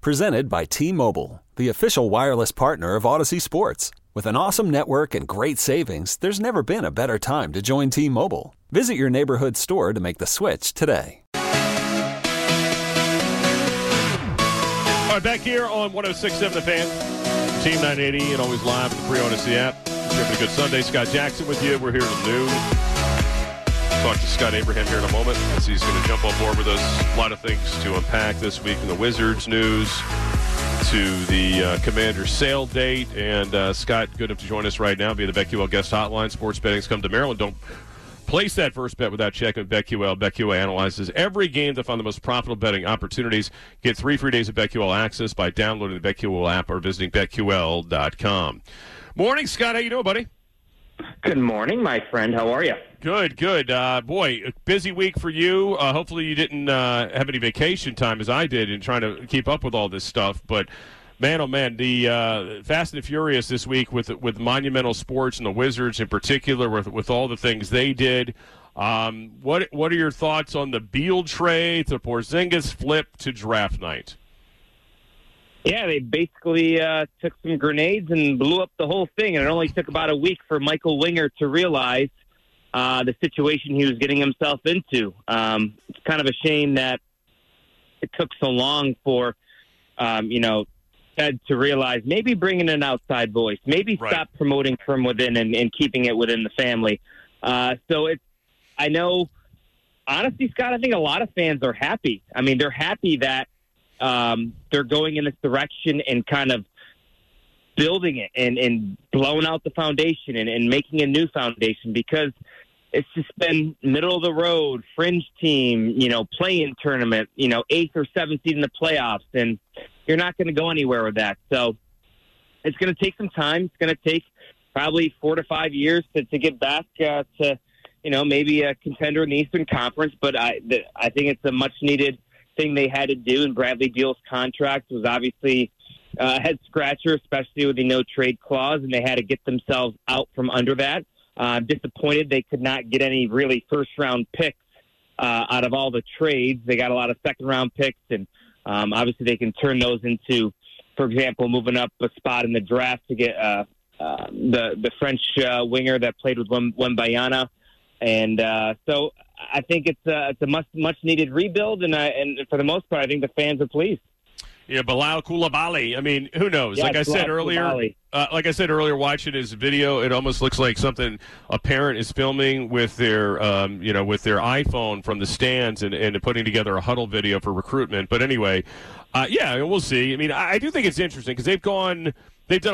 Presented by T-Mobile, the official wireless partner of Odyssey Sports. With an awesome network and great savings, there's never been a better time to join T-Mobile. Visit your neighborhood store to make the switch today. All right, back here on 106.7 The Fan, Team 980, and always live on the free Odyssey app. Having a good Sunday. Scott Jackson with you. We're here at noon. Talk to Scott Abraham here in a moment as he's going to jump on board with us. A lot of things to unpack this week in the Wizards news, to the Commander's sale date. And Scott, good enough to join us right now via the BetQL guest hotline. Sports betting's come to Maryland. Don't place that first bet without checking BetQL. BetQL analyzes every game to find the most profitable betting opportunities. Get 3 free days of BetQL access by downloading the BetQL app or visiting BetQL.com. Morning, Scott. How you doing, buddy? Good morning, my friend. How are you? Good, good. Boy, a busy week for you. Hopefully you didn't have any vacation time as I did in trying to keep up with all this stuff. But, man, oh, man, the Fast and Furious this week with Monumental Sports and the Wizards in particular with all the things they did. What are your thoughts on the Beal trade, the Porzingis flip to draft night? Yeah, they basically took some grenades and blew up the whole thing. And it only took about a week for Michael Winger to realize the situation he was getting himself into. It's kind of a shame that it took so long for, Ted to realize maybe bringing an outside voice, maybe stop promoting from within and keeping it within the family. Honestly, Scott, I think a lot of fans are happy. I mean, they're happy that they're going in this direction and kind of building it and blowing out the foundation and making a new foundation, because it's just been middle of the road, fringe team, play-in tournament, 8th or 7th seed in the playoffs, and you're not going to go anywhere with that. So it's going to take some time. It's going to take probably 4 to 5 years to get back to maybe a contender in the Eastern Conference. But I think it's a much-needed thing they had to do, and Bradley Beal's contract was obviously a head scratcher, especially with the no trade clause, and they had to get themselves out from under that. Disappointed they could not get any really first round picks out of all the trades. They got a lot of second round picks, and obviously they can turn those into, for example, moving up a spot in the draft to get the French winger that played with Wembayana. And so I think it's a much needed rebuild, and for the most part, I think the fans are pleased. Yeah, Bilal Coulibaly. I mean, who knows? Yeah, like I said earlier, watching his video, it almost looks like something a parent is filming with their, with their iPhone from the stands and putting together a huddle video for recruitment. But anyway, we'll see. I mean, I do think it's interesting because they've done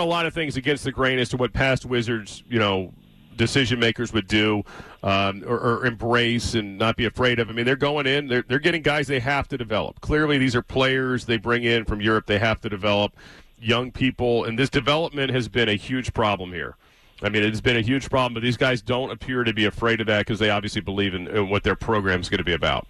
a lot of things against the grain as to what past Wizards, decision makers would do or embrace and not be afraid of. I mean, they're going in. They're getting guys they have to develop. Clearly, these are players they bring in from Europe. They have to develop young people, and this development has been a huge problem here. I mean, it's been a huge problem, but these guys don't appear to be afraid of that because they obviously believe in what their program is going to be about.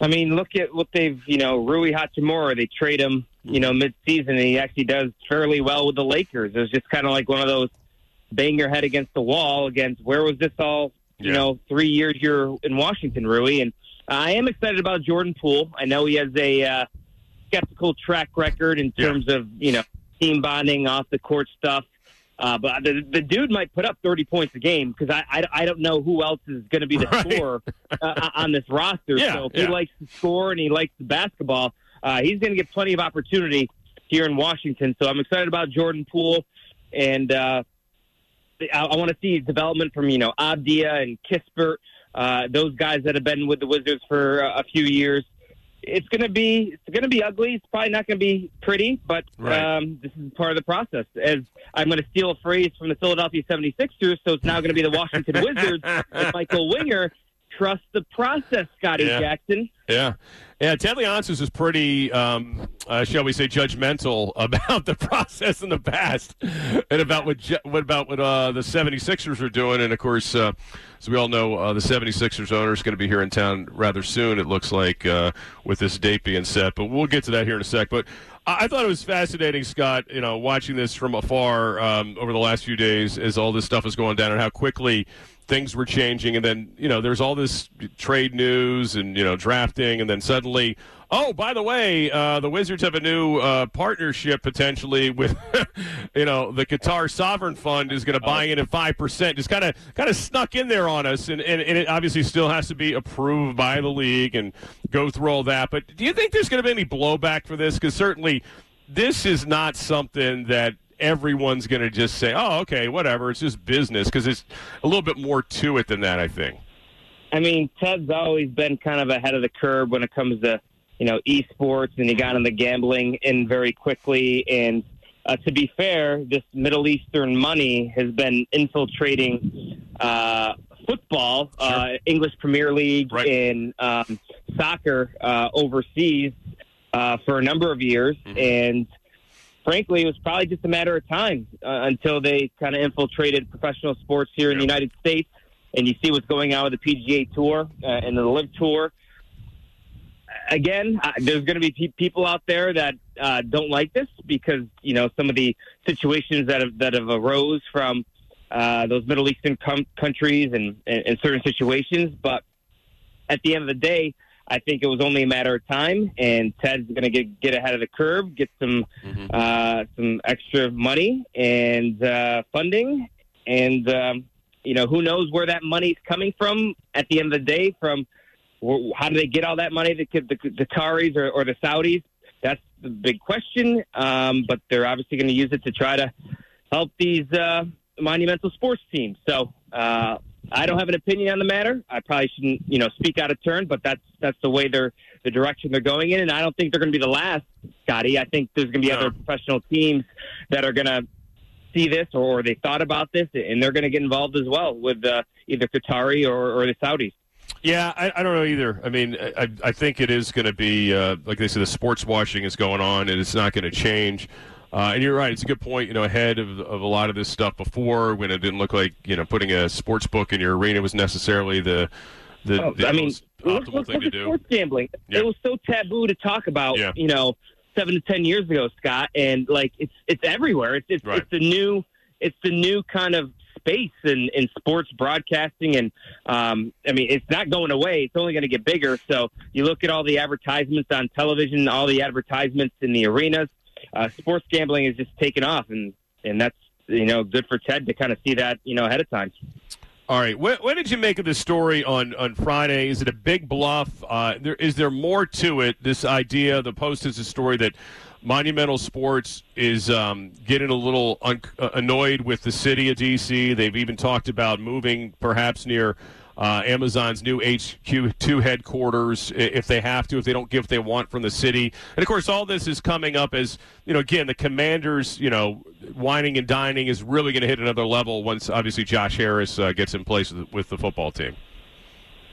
I mean, look at what they've, Rui Hachimura, they trade him, mid-season, and he actually does fairly well with the Lakers. It was just kind of like one of those bang your head against the wall against where was this all, 3 years you're in Washington, Rui. And I am excited about Jordan Poole. I know he has a skeptical track record in terms of, team bonding, off the court stuff. But the dude might put up 30 points a game because I don't know who else is going to be the scorer on this roster. Yeah, so if he likes to score and he likes the basketball, he's going to get plenty of opportunity here in Washington. So I'm excited about Jordan Poole, and I want to see development from, Abdia and Kispert, those guys that have been with the Wizards for a few years. It's going to be ugly. It's probably not going to be pretty, but this is part of the process. As I'm going to steal a phrase from the Philadelphia 76ers, so it's now going to be the Washington Wizards and Michael Winger. Trust the process, Scotty Jackson. Yeah. Yeah, Ted Leonsis is pretty, shall we say, judgmental about the process in the past and about what the 76ers are doing. And, of course, as we all know, the 76ers owner is going to be here in town rather soon, it looks like, with this date being set. But we'll get to that here in a sec. But I thought it was fascinating, Scott, you know, watching this from afar over the last few days as all this stuff is going down and how quickly things were changing. And then, you know, there's all this trade news and, you know, drafting, and then suddenly, oh, by the way, the Wizards have a new partnership potentially with, you know, the Qatar Sovereign Fund is going to buy in at 5%. Just kind of snuck in there on us, and it obviously still has to be approved by the league and go through all that. But do you think there's going to be any blowback for this? Because certainly this is not something that everyone's going to just say, oh, okay, whatever, it's just business, because it's a little bit more to it than that, I think. I mean, Ted's always been kind of ahead of the curve when it comes to, you know, esports, and he got into gambling in very quickly. And to be fair, this Middle Eastern money has been infiltrating football, sure, English Premier League, right, and soccer overseas for a number of years. Mm-hmm. And frankly, it was probably just a matter of time until they kind of infiltrated professional sports here in the United States. And you see what's going on with the PGA Tour and the LIV Tour. Again, there's going to be people out there that don't like this because, you know, some of the situations that have arose from those Middle Eastern countries and certain situations. But at the end of the day, I think it was only a matter of time, and Ted's going to get ahead of the curve, get some extra money and funding, and you know, who knows where that money's coming from at the end of the day. From how do they get all that money? The Qataris or the Saudis? That's the big question. But they're obviously going to use it to try to help these monumental sports teams. So. I don't have an opinion on the matter. I probably shouldn't, you know, speak out of turn, but that's the way the direction they're going in. And I don't think they're going to be the last, Scotty. I think there's going to be other professional teams that are going to see this, or they thought about this, and they're going to get involved as well with either Qatari or the Saudis. Yeah, I don't know either. I mean, I think it is going to be, like they said, the sports washing is going on, and it's not going to change. And you're right. It's a good point. You know, ahead of a lot of this stuff before, when it didn't look like, you know, putting a sports book in your arena was necessarily the optimal thing to do. Sports gambling. Yeah. It was so taboo to talk about. Yeah. You know, 7 to 10 years ago, Scott, and like it's everywhere. It's right. it's the new kind of space in sports broadcasting, and I mean, it's not going away. It's only going to get bigger. So you look at all the advertisements on television, all the advertisements in the arenas. Sports gambling is just taken off, and that's, you know, good for Ted to kind of see that, you know, ahead of time. All right. What did you make of this story on Friday? Is it a big bluff? Is there more to it? This idea, the Post is a story that Monumental Sports is getting a little annoyed with the city of D.C. They've even talked about moving perhaps near Amazon's new HQ2 headquarters, if they have to, if they don't give what they want from the city. And, of course, all this is coming up as, you know, again, the Commanders, you know, whining and dining is really going to hit another level once, obviously, Josh Harris gets in place with the football team.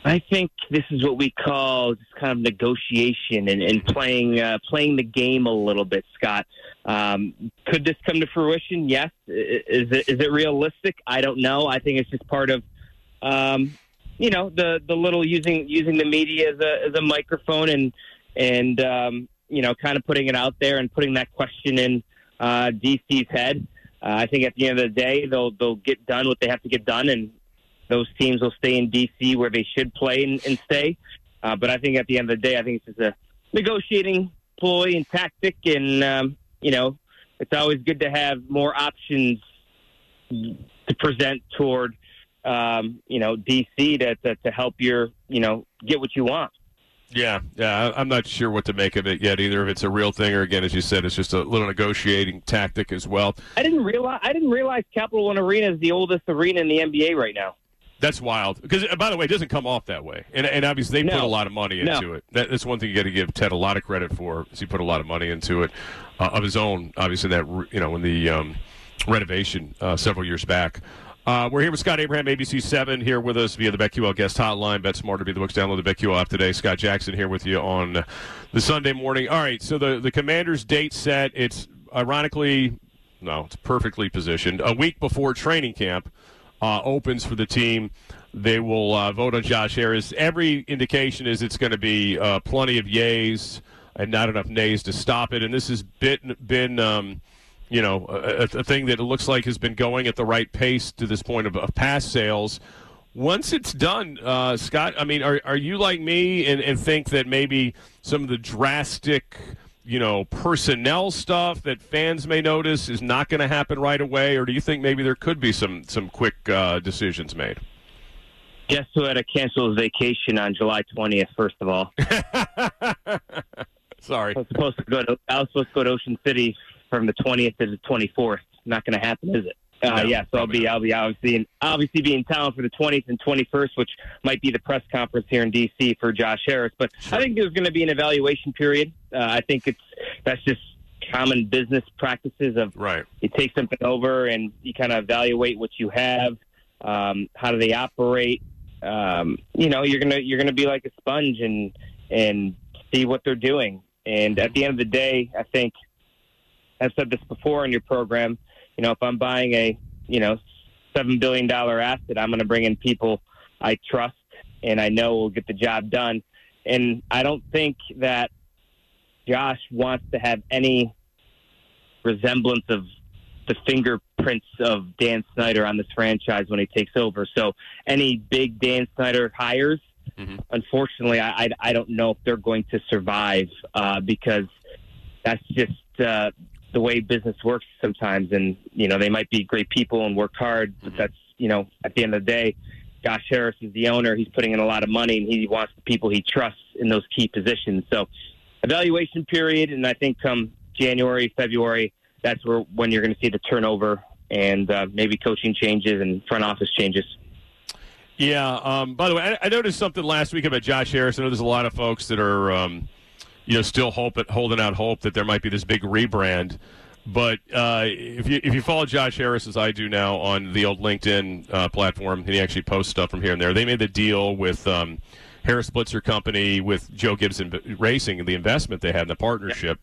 I think this is what we call just kind of negotiation and playing the game a little bit, Scott. Could this come to fruition? Yes. Is it realistic? I don't know. I think it's just part of, you know, the little using the media as a microphone and you know, kind of putting it out there and putting that question in DC's head. I think at the end of the day, they'll get done what they have to get done, and those teams will stay in DC where they should play and stay. But I think at the end of the day, I think it's just a negotiating ploy and tactic, and you know, it's always good to have more options to present toward. You know, DC to help your, you know, get what you want. Yeah, I'm not sure what to make of it yet either. If it's a real thing, or again, as you said, it's just a little negotiating tactic as well. I didn't realize Capital One Arena is the oldest arena in the NBA right now. That's wild. Because, by the way, it doesn't come off that way, and obviously they put a lot of money into it. That's one thing you got to give Ted a lot of credit for, is he put a lot of money into it of his own. Obviously, that, you know, in the renovation several years back. We're here with Scott Abraham, ABC7, here with us via the BetQL guest hotline. Bet Smarter, be the books. Download the BetQL app today. Scott Jackson here with you on the Sunday morning. All right, so the Commanders' date set, it's ironically, no, it's perfectly positioned. A week before training camp opens for the team, they will vote on Josh Harris. Every indication is it's going to be plenty of yays and not enough nays to stop it. And this has been you know, a thing that it looks like has been going at the right pace to this point of pass sales. Once it's done, Scott, I mean, are you like me and think that maybe some of the drastic, you know, personnel stuff that fans may notice is not going to happen right away, or do you think maybe there could be some quick decisions made? Guess who had to cancel his vacation on July 20th, first of all? Sorry. I was supposed to go to Ocean City from the 20th to the 24th. Not going to happen, is it? So I'll be obviously be in town for the 20th and 21st, which might be the press conference here in D.C. for Josh Harris. But sure. I think there's going to be an evaluation period. I think that's just common business practices of right. You take something over and you kind of evaluate what you have, how do they operate. You know, you're gonna be like a sponge and see what they're doing. And at the end of the day, I think. I've said this before in your program, you know, if I'm buying a, you know, $7 billion asset, I'm going to bring in people I trust and I know will get the job done. And I don't think that Josh wants to have any resemblance of the fingerprints of Dan Snyder on this franchise when he takes over. So any big Dan Snyder hires, unfortunately, I don't know if they're going to survive because that's just the way business works sometimes, and you know they might be great people and work hard, but that's, you know, at the end of the day, Josh Harris is the owner. He's putting in a lot of money, and he wants the people he trusts in those key positions. So, evaluation period, and I think come January, February, that's when you're going to see the turnover and maybe coaching changes and front office changes. Yeah. By the way, I noticed something last week about Josh Harris. I know there's a lot of folks that are. You know, still holding out hope that there might be this big rebrand. But if you follow Josh Harris, as I do now, on the old LinkedIn platform, and he actually posts stuff from here and there, they made the deal with Harris Blitzer Company, with Joe Gibbs Racing, and the investment they had in the partnership.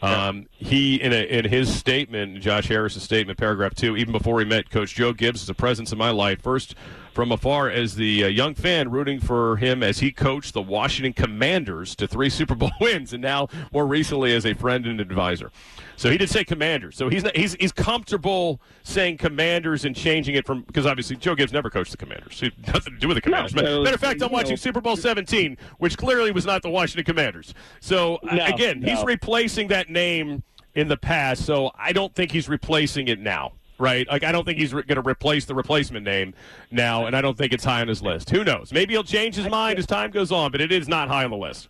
Yeah. He, in his statement, Josh Harris's statement, paragraph 2, even before he met Coach Joe Gibbs, is a presence in my life, first from afar as the young fan rooting for him as he coached the Washington Commanders to 3 Super Bowl wins, and now more recently as a friend and advisor. So he did say Commanders. So he's comfortable saying Commanders and changing it from, because obviously Joe Gibbs never coached the Commanders. He had nothing to do with the Commanders. No, so, matter of fact, I'm watching Super Bowl 17, which clearly was not the Washington Commanders. So he's replacing that name in the past, so I don't think he's replacing it now. Right? Like, I don't think he's going to replace the replacement name now, and I don't think it's high on his list. Who knows? Maybe he'll change his mind as time goes on, but it is not high on the list.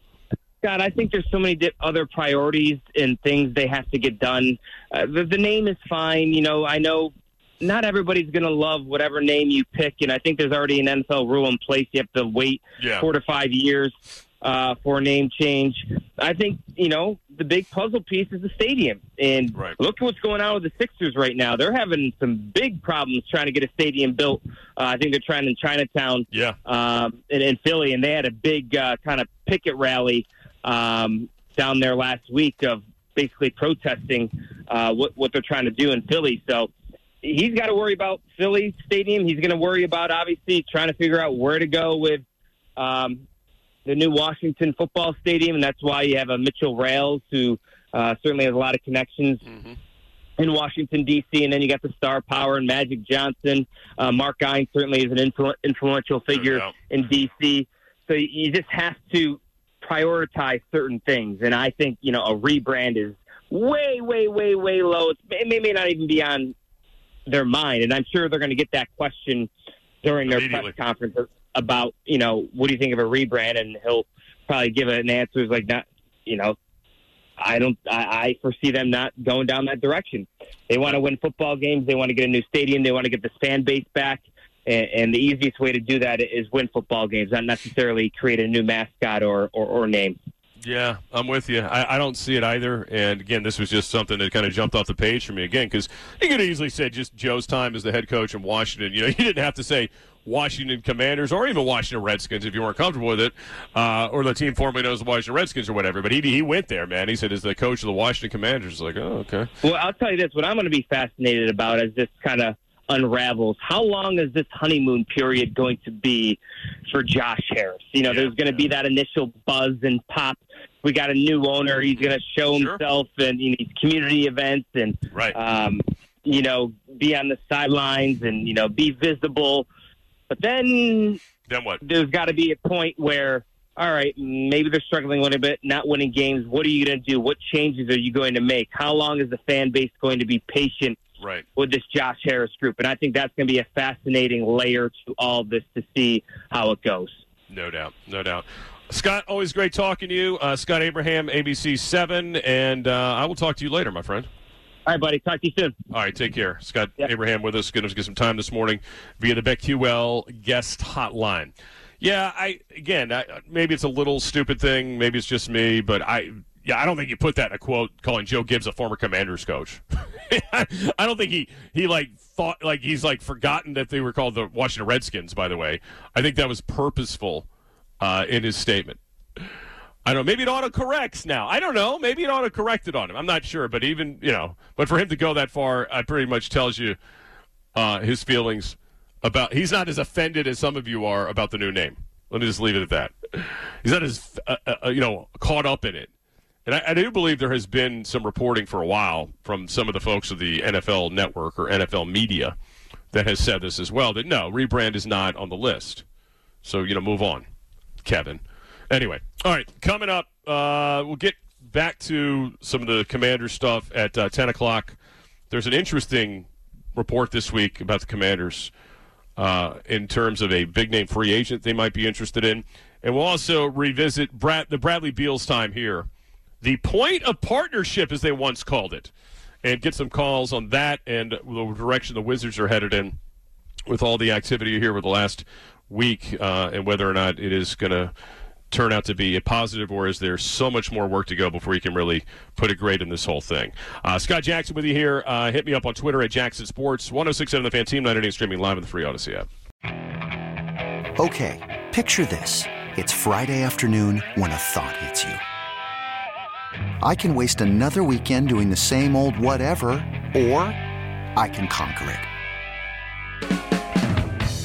God, I think there's so many other priorities and things they have to get done. The name is fine. You know, I know not everybody's going to love whatever name you pick, and I think there's already an NFL rule in place. You have to wait 4 to 5 years for a name change. I think, you know, the big puzzle piece is the stadium. And Look at what's going on with the Sixers right now. They're having some big problems trying to get a stadium built. I think they're trying in Chinatown in Philly, and they had a big kind of picket rally down there last week of basically protesting what they're trying to do in Philly. So he's got to worry about Philly stadium. He's going to worry about, obviously, trying to figure out where to go with the new Washington football stadium, and that's why you have a Mitchell Rails who certainly has a lot of connections in Washington, D.C., and then you got the star power and Magic Johnson. Mark Gein certainly is an influential figure in D.C., so you just have to prioritize certain things, and I think, you know, a rebrand is way, way, way, way low. It may not even be on their mind, and I'm sure they're going to get that question during their press conference about, you know, what do you think of a rebrand? And he'll probably give an answer like, not, you know, I foresee them not going down that direction. They want to win football games. They want to get a new stadium. They want to get the fan base back. And the easiest way to do that is win football games, not necessarily create a new mascot or name. Yeah, I'm with you. I don't see it either. And, again, this was just something that kind of jumped off the page for me again because you could have easily said just Joe's time as the head coach in Washington. You know, you didn't have to say Washington Commanders or even Washington Redskins if you weren't comfortable with it or the team formerly known as the Washington Redskins or whatever. But he went there, man. He said as the coach of the Washington Commanders. Like, oh, okay. Well, I'll tell you this. What I'm going to be fascinated about as this kind of unravels, how long is this honeymoon period going to be for Josh Harris? You know, there's going to be that initial buzz and pop. We got a new owner. He's going to show himself and these community events and, you know, be on the sidelines and, you know, be visible. But then what? There's got to be a point where, all right, maybe they're struggling a little bit, not winning games. What are you going to do? What changes are you going to make? How long is the fan base going to be patient with this Josh Harris group? And I think that's going to be a fascinating layer to all this to see how it goes. No doubt. No doubt. Scott, always great talking to you. Scott Abraham, ABC 7. And I will talk to you later, my friend. All right, buddy. Talk to you soon. All right. Take care. Scott Abraham with us. Going to get some time this morning via the BetQL guest hotline. Yeah, I maybe it's a little stupid thing. Maybe it's just me, but I don't think you put that in a quote calling Joe Gibbs a former Commanders coach. I don't think he like thought like he's like forgotten that they were called the Washington Redskins, by the way. I think that was purposeful in his statement. I don't know. Maybe it auto-corrects now. I don't know. Maybe it auto-corrected on him. I'm not sure. But even, you know, but for him to go that far, I pretty much tells you his feelings about he's not as offended as some of you are about the new name. Let me just leave it at that. He's not as, you know, caught up in it. And I do believe there has been some reporting for a while from some of the folks of the NFL Network or NFL Media that has said this as well, that no, rebrand is not on the list. So, you know, move on, Kevin. Anyway, all right, coming up, we'll get back to some of the Commander stuff at 10 o'clock. There's an interesting report this week about the Commanders in terms of a big-name free agent they might be interested in. And we'll also revisit the Bradley Beal's time here. The point of partnership, as they once called it, and get some calls on that and the direction the Wizards are headed in with all the activity here over the last week and whether or not it is going to turn out to be a positive or is there so much more work to go before you can really put a grade in this whole thing. Scott Jackson with you here. Hit me up on Twitter at Jackson Sports, 106.7 The Fan, Team 980, streaming live on the free Odyssey app. Okay, picture this. It's Friday afternoon when a thought hits you. I can waste another weekend doing the same old whatever, or I can conquer it.